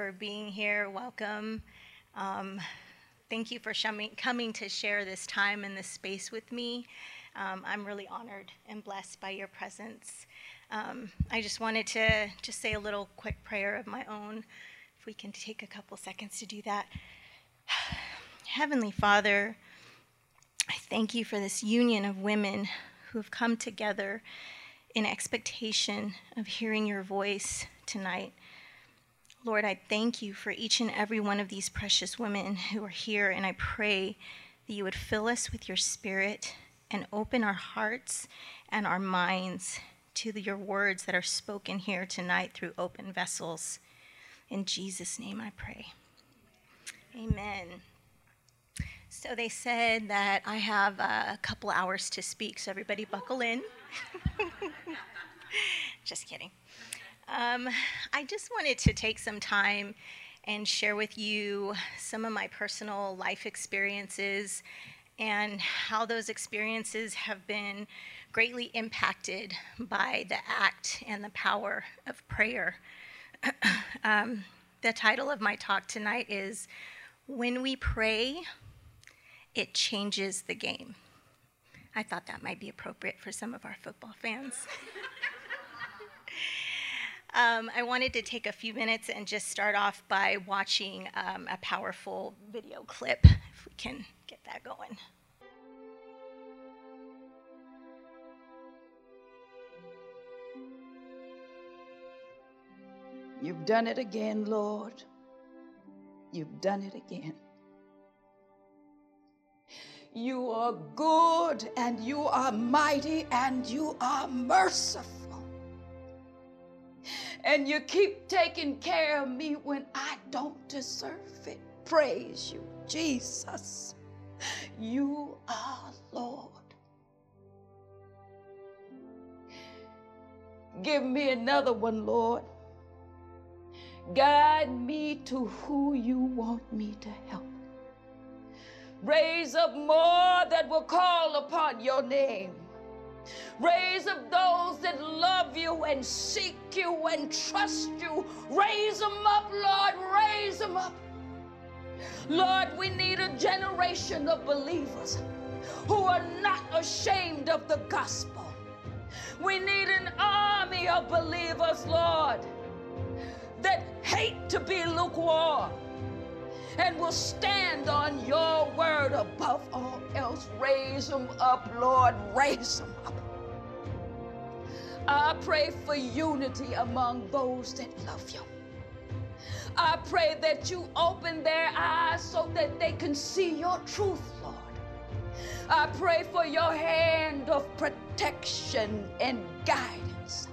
for being here. Welcome. Thank you for coming to share this time and this space with me. I'm really honored and blessed by your presence. I just wanted to say a little quick prayer of my own, if we can take a couple seconds to do that. Heavenly Father, I thank you for this union of women who have come together in expectation of hearing your voice tonight. Lord, I thank you for each and every one of these precious women who are here, and I pray that you would fill us with your spirit and open our hearts and our minds to your words that are spoken here tonight through open vessels. In Jesus' name I pray. Amen. So they said that I have a couple hours to speak, so everybody buckle in. Just kidding. I just wanted to take some time and share with you some of my personal life experiences and how those experiences have been greatly impacted by the act and the power of prayer. The title of my talk tonight is "When We Pray, It Changes the Game." I thought that might be appropriate for some of our football fans. I wanted to take a few minutes and just start off by watching a powerful video clip, if we can get that going. You've done it again, Lord. You've done it again. You are good, and you are mighty, and you are merciful. And you keep taking care of me when I don't deserve it. Praise you, Jesus. You are Lord. Give me another one, Lord. Guide me to who you want me to help. Raise up more that will call upon your name. Raise up those that love you and seek you and trust you. Raise them up, Lord. Raise them up. Lord, we need a generation of believers who are not ashamed of the gospel. We need an army of believers, Lord, that hate to be lukewarm and will stand on your word above all else. Raise them up, Lord, raise them up. I pray for unity among those that love you. I pray that you open their eyes so that they can see your truth, Lord. I pray for your hand of protection and guidance.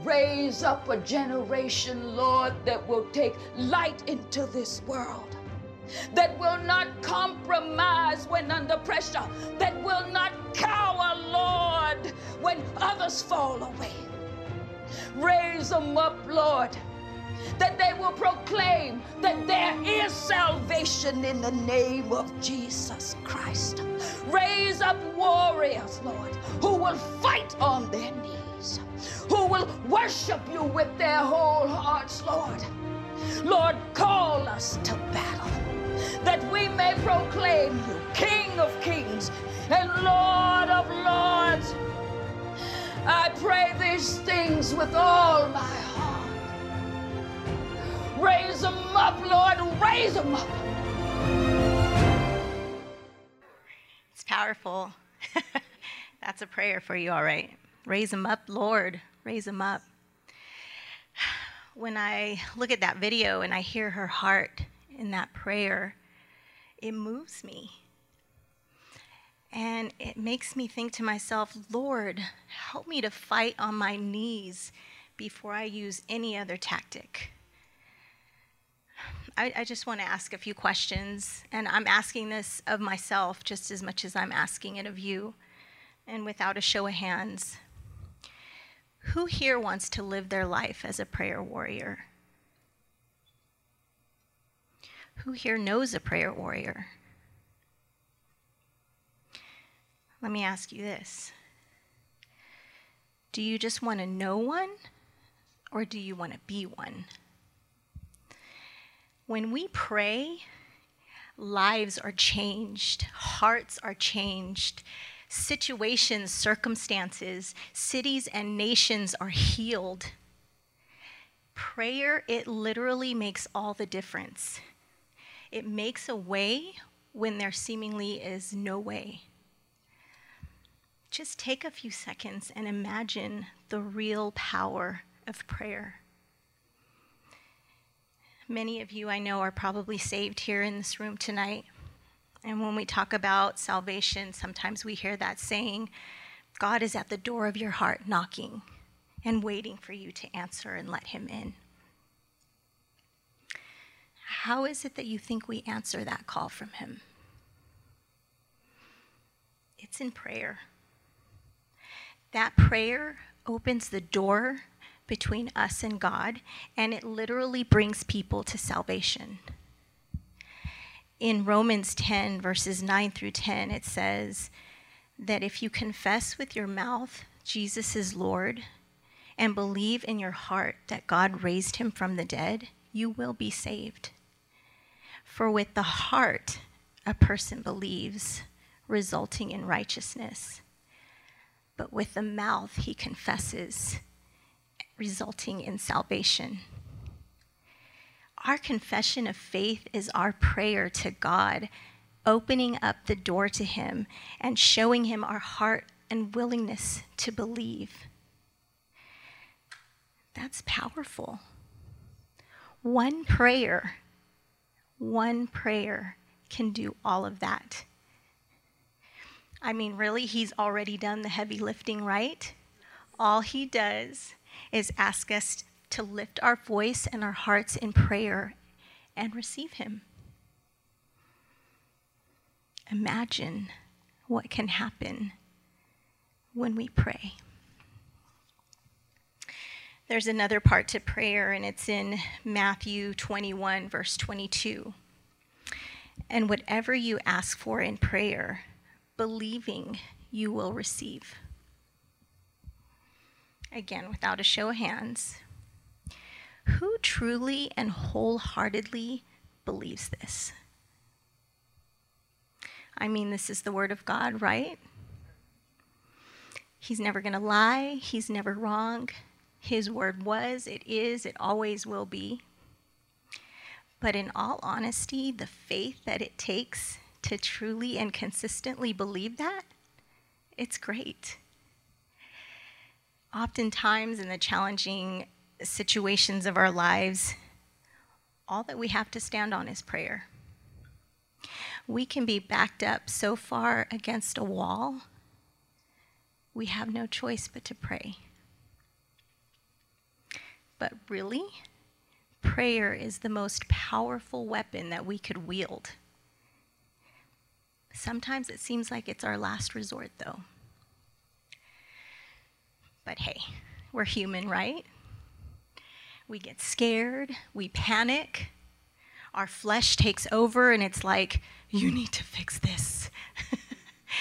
Raise up a generation, Lord, that will take light into this world, that will not compromise when under pressure, that will not cower, Lord, when others fall away. Raise them up, Lord, that they will proclaim that there is salvation in the name of Jesus Christ. Raise up warriors, Lord, who will fight on their knees, who will worship you with their whole hearts, Lord. Lord, call us to battle, that we may proclaim you King of Kings and Lord of Lords. I pray these things with all my heart. Raise them up, Lord, raise them up. It's powerful. That's a prayer for you, all right. Raise them up, Lord, raise them up. When I look at that video and I hear her heart in that prayer, it moves me. And it makes me think to myself, Lord, help me to fight on my knees before I use any other tactic. I just want to ask a few questions, and I'm asking this of myself just as much as I'm asking it of you, and without a show of hands. Who here wants to live their life as a prayer warrior? Who here knows a prayer warrior? Let me ask you this. Do you just want to know one, or do you want to be one? When we pray, lives are changed, hearts are changed, situations, circumstances, cities and nations are healed. Prayer, it literally makes all the difference. It makes a way when there seemingly is no way. Just take a few seconds and imagine the real power of prayer. Many of you I know are probably saved here in this room tonight. And when we talk about salvation, sometimes we hear that saying, God is at the door of your heart knocking and waiting for you to answer and let him in. How is it that you think we answer that call from him? It's in prayer. That prayer opens the door between us and God, and it literally brings people to salvation. In Romans 10, verses 9 through 10, it says that if you confess with your mouth Jesus is Lord and believe in your heart that God raised him from the dead, you will be saved. For with the heart a person believes, resulting in righteousness. But with the mouth he confesses, resulting in salvation. Our confession of faith is our prayer to God, opening up the door to him and showing him our heart and willingness to believe. That's powerful. One prayer can do all of that. I mean, really, he's already done the heavy lifting, right? All he does is ask us to lift our voice and our hearts in prayer and receive him. Imagine what can happen when we pray. There's another part to prayer, and it's in Matthew 21, verse 22. And whatever you ask for in prayer, believing, you will receive. Again, without a show of hands, who truly and wholeheartedly believes this? I mean, this is the word of God, right? He's never going to lie. He's never wrong. His word was, it is, it always will be. But in all honesty, the faith that it takes to truly and consistently believe that, it's great. Oftentimes in the challenging situations of our lives, all that we have to stand on is prayer. We can be backed up so far against a wall, we have no choice but to pray. But really, prayer is the most powerful weapon that we could wield. Sometimes it seems like it's our last resort, though. But hey, we're human, right? We get scared, we panic, our flesh takes over, and it's like, you need to fix this.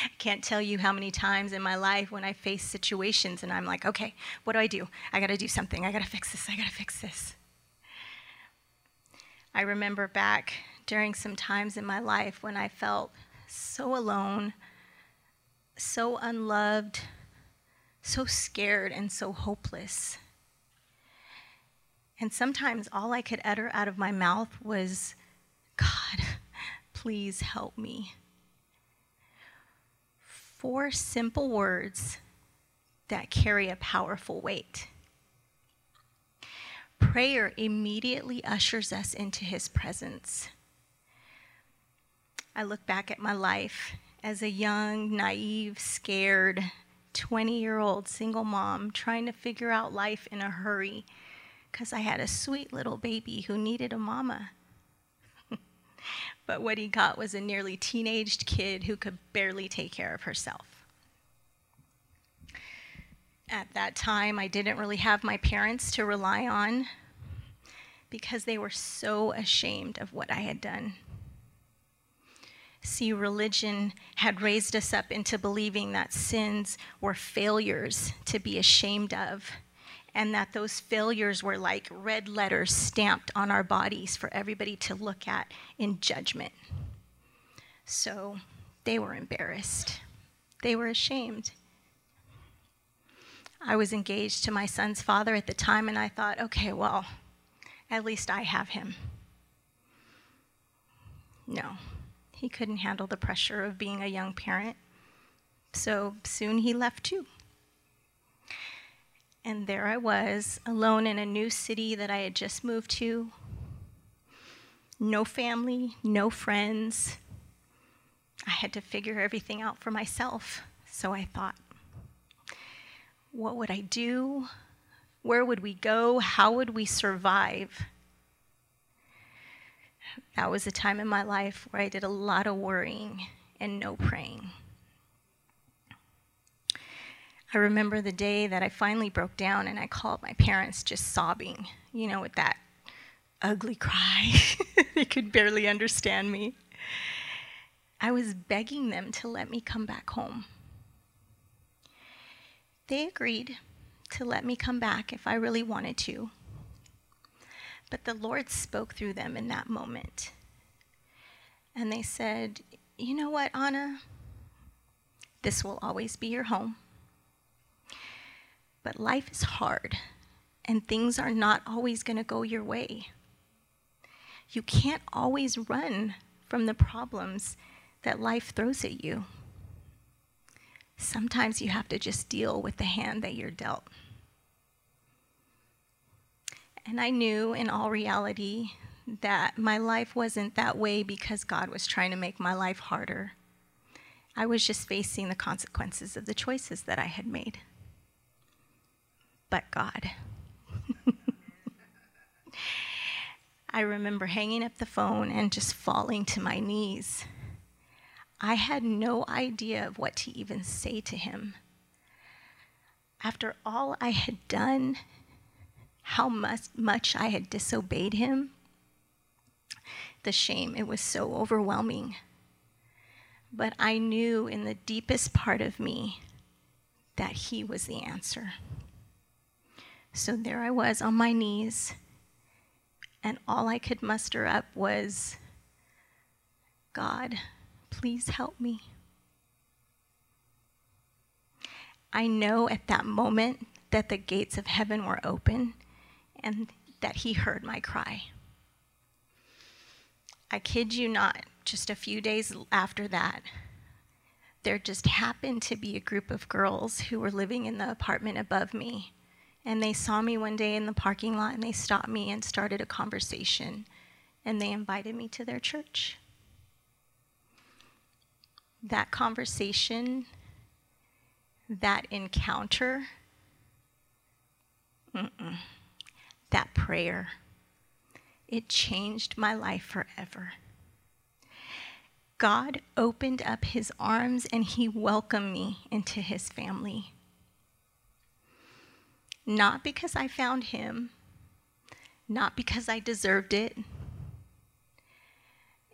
I can't tell you how many times in my life when I face situations and I'm like, okay, what do? I got to do something. I got to fix this. I remember back during some times in my life when I felt so alone, so unloved, so scared and so hopeless. And sometimes all I could utter out of my mouth was, God, please help me. 4 simple words that carry a powerful weight. Prayer immediately ushers us into his presence. I look back at my life as a young, naive, scared 20-year-old single mom trying to figure out life in a hurry because I had a sweet little baby who needed a mama. But what he got was a nearly teenaged kid who could barely take care of herself. At that time, I didn't really have my parents to rely on because they were so ashamed of what I had done. See, religion had raised us up into believing that sins were failures to be ashamed of and that those failures were like red letters stamped on our bodies for everybody to look at in judgment. So they were embarrassed. They were ashamed. I was engaged to my son's father at the time, and I thought, okay, well, at least I have him. No, he couldn't handle the pressure of being a young parent, so soon he left too. And there I was, alone in a new city that I had just moved to. No family, no friends. I had to figure everything out for myself, so I thought. What would I do? Where would we go? How would we survive? That was a time in my life where I did a lot of worrying and no praying. I remember the day that I finally broke down and I called my parents just sobbing, you know, with that ugly cry. They could barely understand me. I was begging them to let me come back home. They agreed to let me come back if I really wanted to. But the Lord spoke through them in that moment. And they said, you know what, Anna? This will always be your home. But life is hard, and things are not always going to go your way. You can't always run from the problems that life throws at you. Sometimes you have to just deal with the hand that you're dealt. And I knew in all reality that my life wasn't that way because God was trying to make my life harder. I was just facing the consequences of the choices that I had made. But God. I remember hanging up the phone and just falling to my knees. I had no idea of what to even say to him. After all I had done, how much I had disobeyed him, the shame, it was so overwhelming. But I knew in the deepest part of me that he was the answer. So there I was on my knees, and all I could muster up was, God, please help me. I know at that moment that the gates of heaven were open and that he heard my cry. I kid you not, just a few days after that, there just happened to be a group of girls who were living in the apartment above me. And they saw me one day in the parking lot, and they stopped me and started a conversation. And they invited me to their church. That conversation, that encounter, that prayer, it changed my life forever. God opened up his arms and he welcomed me into his family. Not because I found him, not because I deserved it.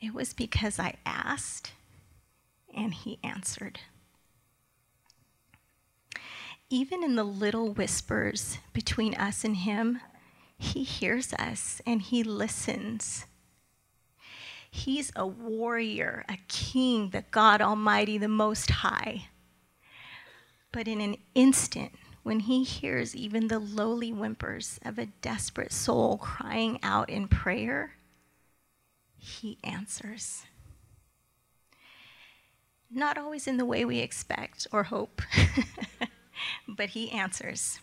It was because I asked. And he answered. Even in the little whispers between us and him, he hears us and he listens. He's a warrior, a king, the God Almighty, the Most High. But in an instant, when he hears even the lowly whimpers of a desperate soul crying out in prayer, he answers. Not always in the way we expect or hope, but he answers.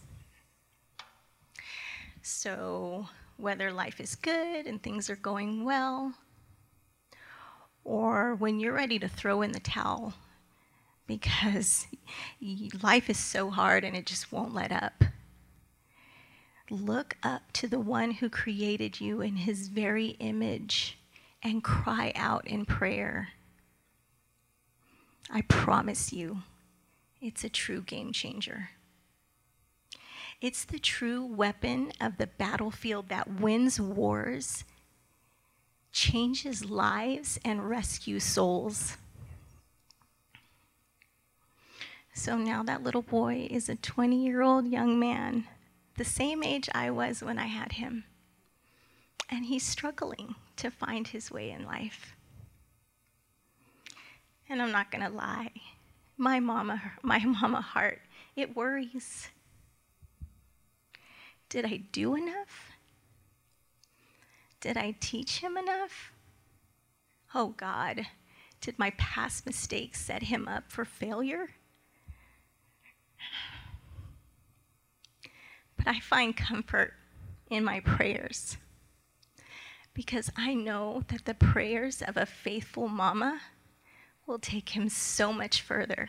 So whether life is good and things are going well, or when you're ready to throw in the towel because life is so hard and it just won't let up, look up to the one who created you in his very image and cry out in prayer. I promise you, it's a true game changer. It's the true weapon of the battlefield that wins wars, changes lives, and rescues souls. So now that little boy is a 20-year-old young man the same age I was when I had him. And he's struggling to find his way in life. And I'm not going to lie, my mama heart, it worries. Did I do enough? Did I teach him enough? Oh God, did my past mistakes set him up for failure? But I find comfort in my prayers, because I know that the prayers of a faithful mama will take him so much further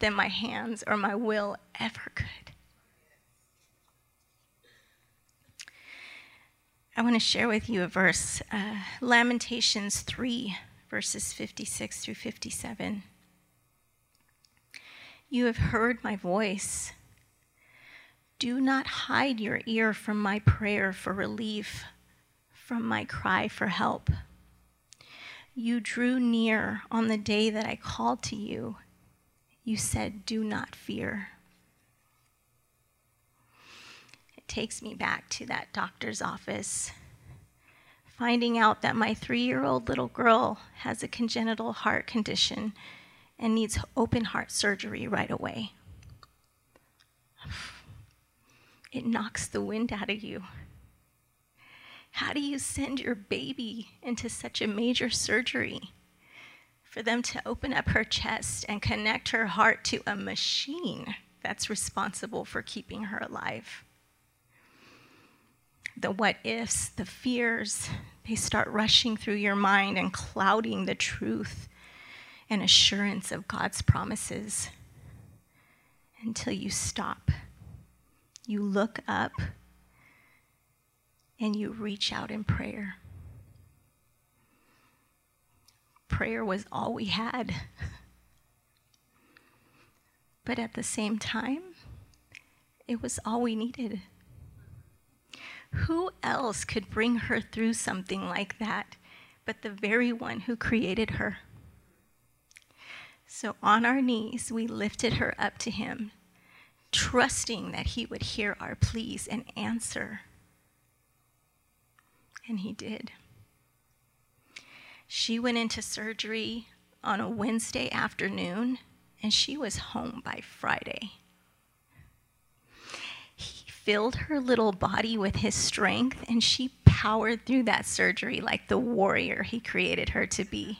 than my hands or my will ever could. I want to share with you a verse, Lamentations 3, verses 56 through 57. You have heard my voice. Do not hide your ear from my prayer for relief, from my cry for help. You drew near on the day that I called to you. You said, do not fear. It takes me back to that doctor's office, finding out that my 3-year-old little girl has a congenital heart condition and needs open heart surgery right away. It knocks the wind out of you. How do you send your baby into such a major surgery for them to open up her chest and connect her heart to a machine that's responsible for keeping her alive? The what ifs, the fears, they start rushing through your mind and clouding the truth and assurance of God's promises until you stop. You look up and you reach out in prayer. Prayer was all we had. But at the same time, it was all we needed. Who else could bring her through something like that but the very one who created her? So on our knees, we lifted her up to him, trusting that he would hear our pleas and answer. And he did. She went into surgery on a Wednesday afternoon, and she was home by Friday. He filled her little body with his strength, and she powered through that surgery like the warrior he created her to be,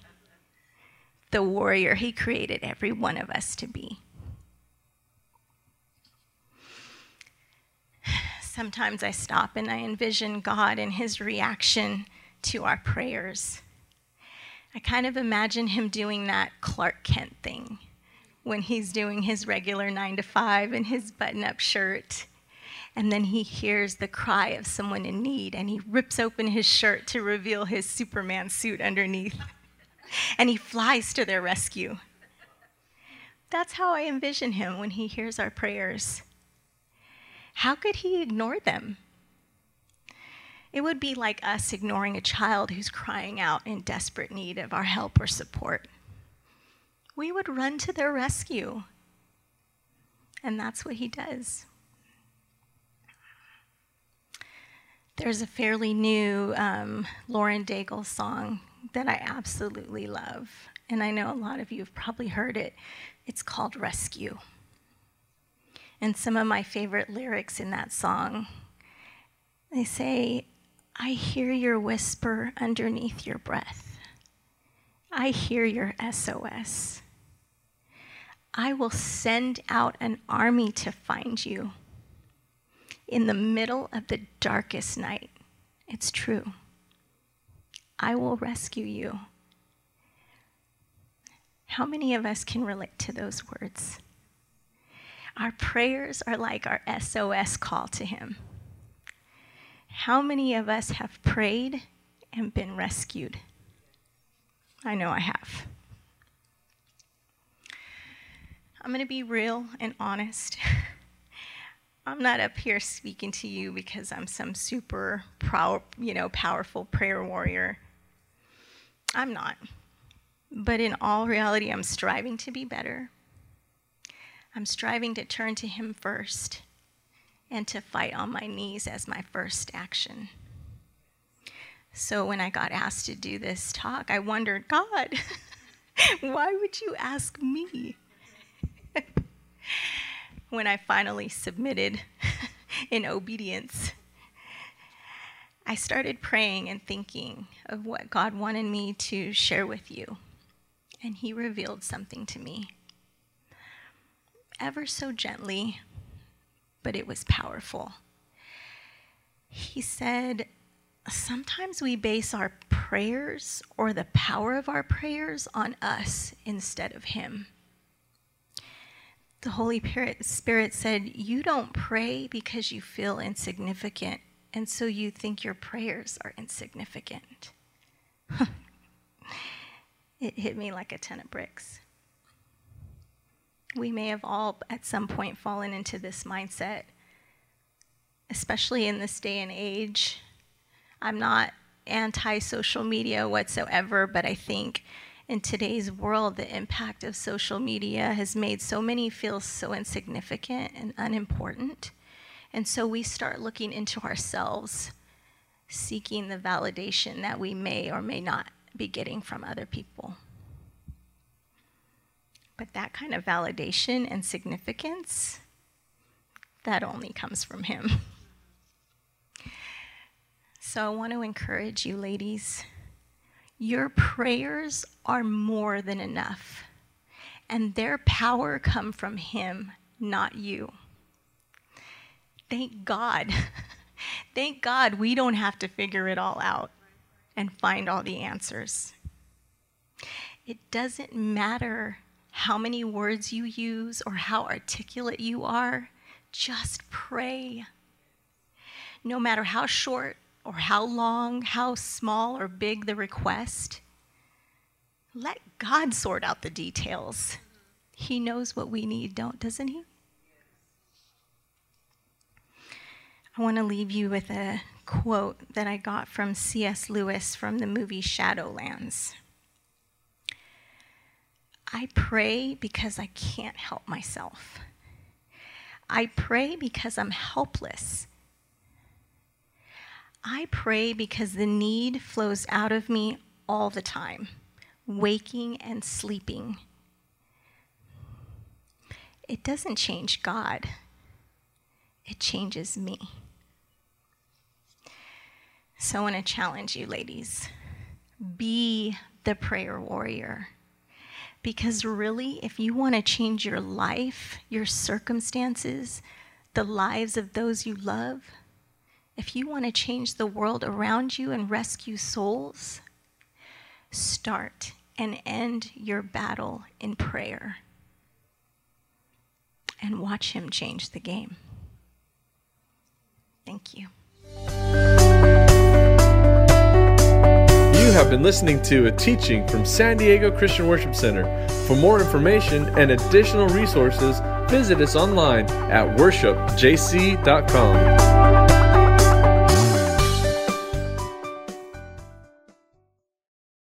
the warrior he created every one of us to be. Sometimes I stop and I envision God and his reaction to our prayers. I kind of imagine him doing that Clark Kent thing when he's doing his regular 9-to-5 in his button-up shirt, and then he hears the cry of someone in need, and he rips open his shirt to reveal his Superman suit underneath, and he flies to their rescue. That's how I envision him when he hears our prayers. How could he ignore them? It would be like us ignoring a child who's crying out in desperate need of our help or support. We would run to their rescue. And that's what he does. There's a fairly new Lauren Daigle song that I absolutely love. And I know a lot of you have probably heard it. It's called Rescue. And some of my favorite lyrics in that song, they say, I hear your whisper underneath your breath. I hear your SOS. I will send out an army to find you. In the middle of the darkest night, it's true. I will rescue you. How many of us can relate to those words? Our prayers are like our SOS call to him. How many of us have prayed and been rescued? I know I have. I'm going to be real and honest. I'm not up here speaking to you because I'm some super powerful prayer warrior. I'm not. But in all reality, I'm striving to be better. I'm striving to turn to him first and to fight on my knees as my first action. So when I got asked to do this talk, I wondered, God, why would you ask me? When I finally submitted in obedience, I started praying and thinking of what God wanted me to share with you, and he revealed something to me. Ever so gently, but it was powerful. He said, sometimes we base our prayers or the power of our prayers on us instead of him. The Holy Spirit said, you don't pray because you feel insignificant, and so you think your prayers are insignificant. It hit me like a ton of bricks. We may have all at some point fallen into this mindset, especially in this day and age. I'm not anti-social media whatsoever, but I think in today's world, the impact of social media has made so many feel so insignificant and unimportant. And so we start looking into ourselves, seeking the validation that we may or may not be getting from other people. But that kind of validation and significance, that only comes from him. So I want to encourage you, ladies. Your prayers are more than enough, and their power comes from him, not you. Thank God. Thank God we don't have to figure it all out and find all the answers. It doesn't matter how many words you use or how articulate you are, just pray. No matter how short or how long, how small or big the request, let God sort out the details. He knows what we need, doesn't he? I want to leave you with a quote that I got from C.S. Lewis from the movie Shadowlands. I pray because I can't help myself. I pray because I'm helpless. I pray because the need flows out of me all the time, waking and sleeping. It doesn't change God. It changes me. So I want to challenge you, ladies. Be the prayer warrior. Because really, if you want to change your life, your circumstances, the lives of those you love, if you want to change the world around you and rescue souls, start and end your battle in prayer. And watch him change the game. Thank you. You have been listening to a teaching from San Diego Christian Worship Center. For more information and additional resources, visit us online at worshipjc.com.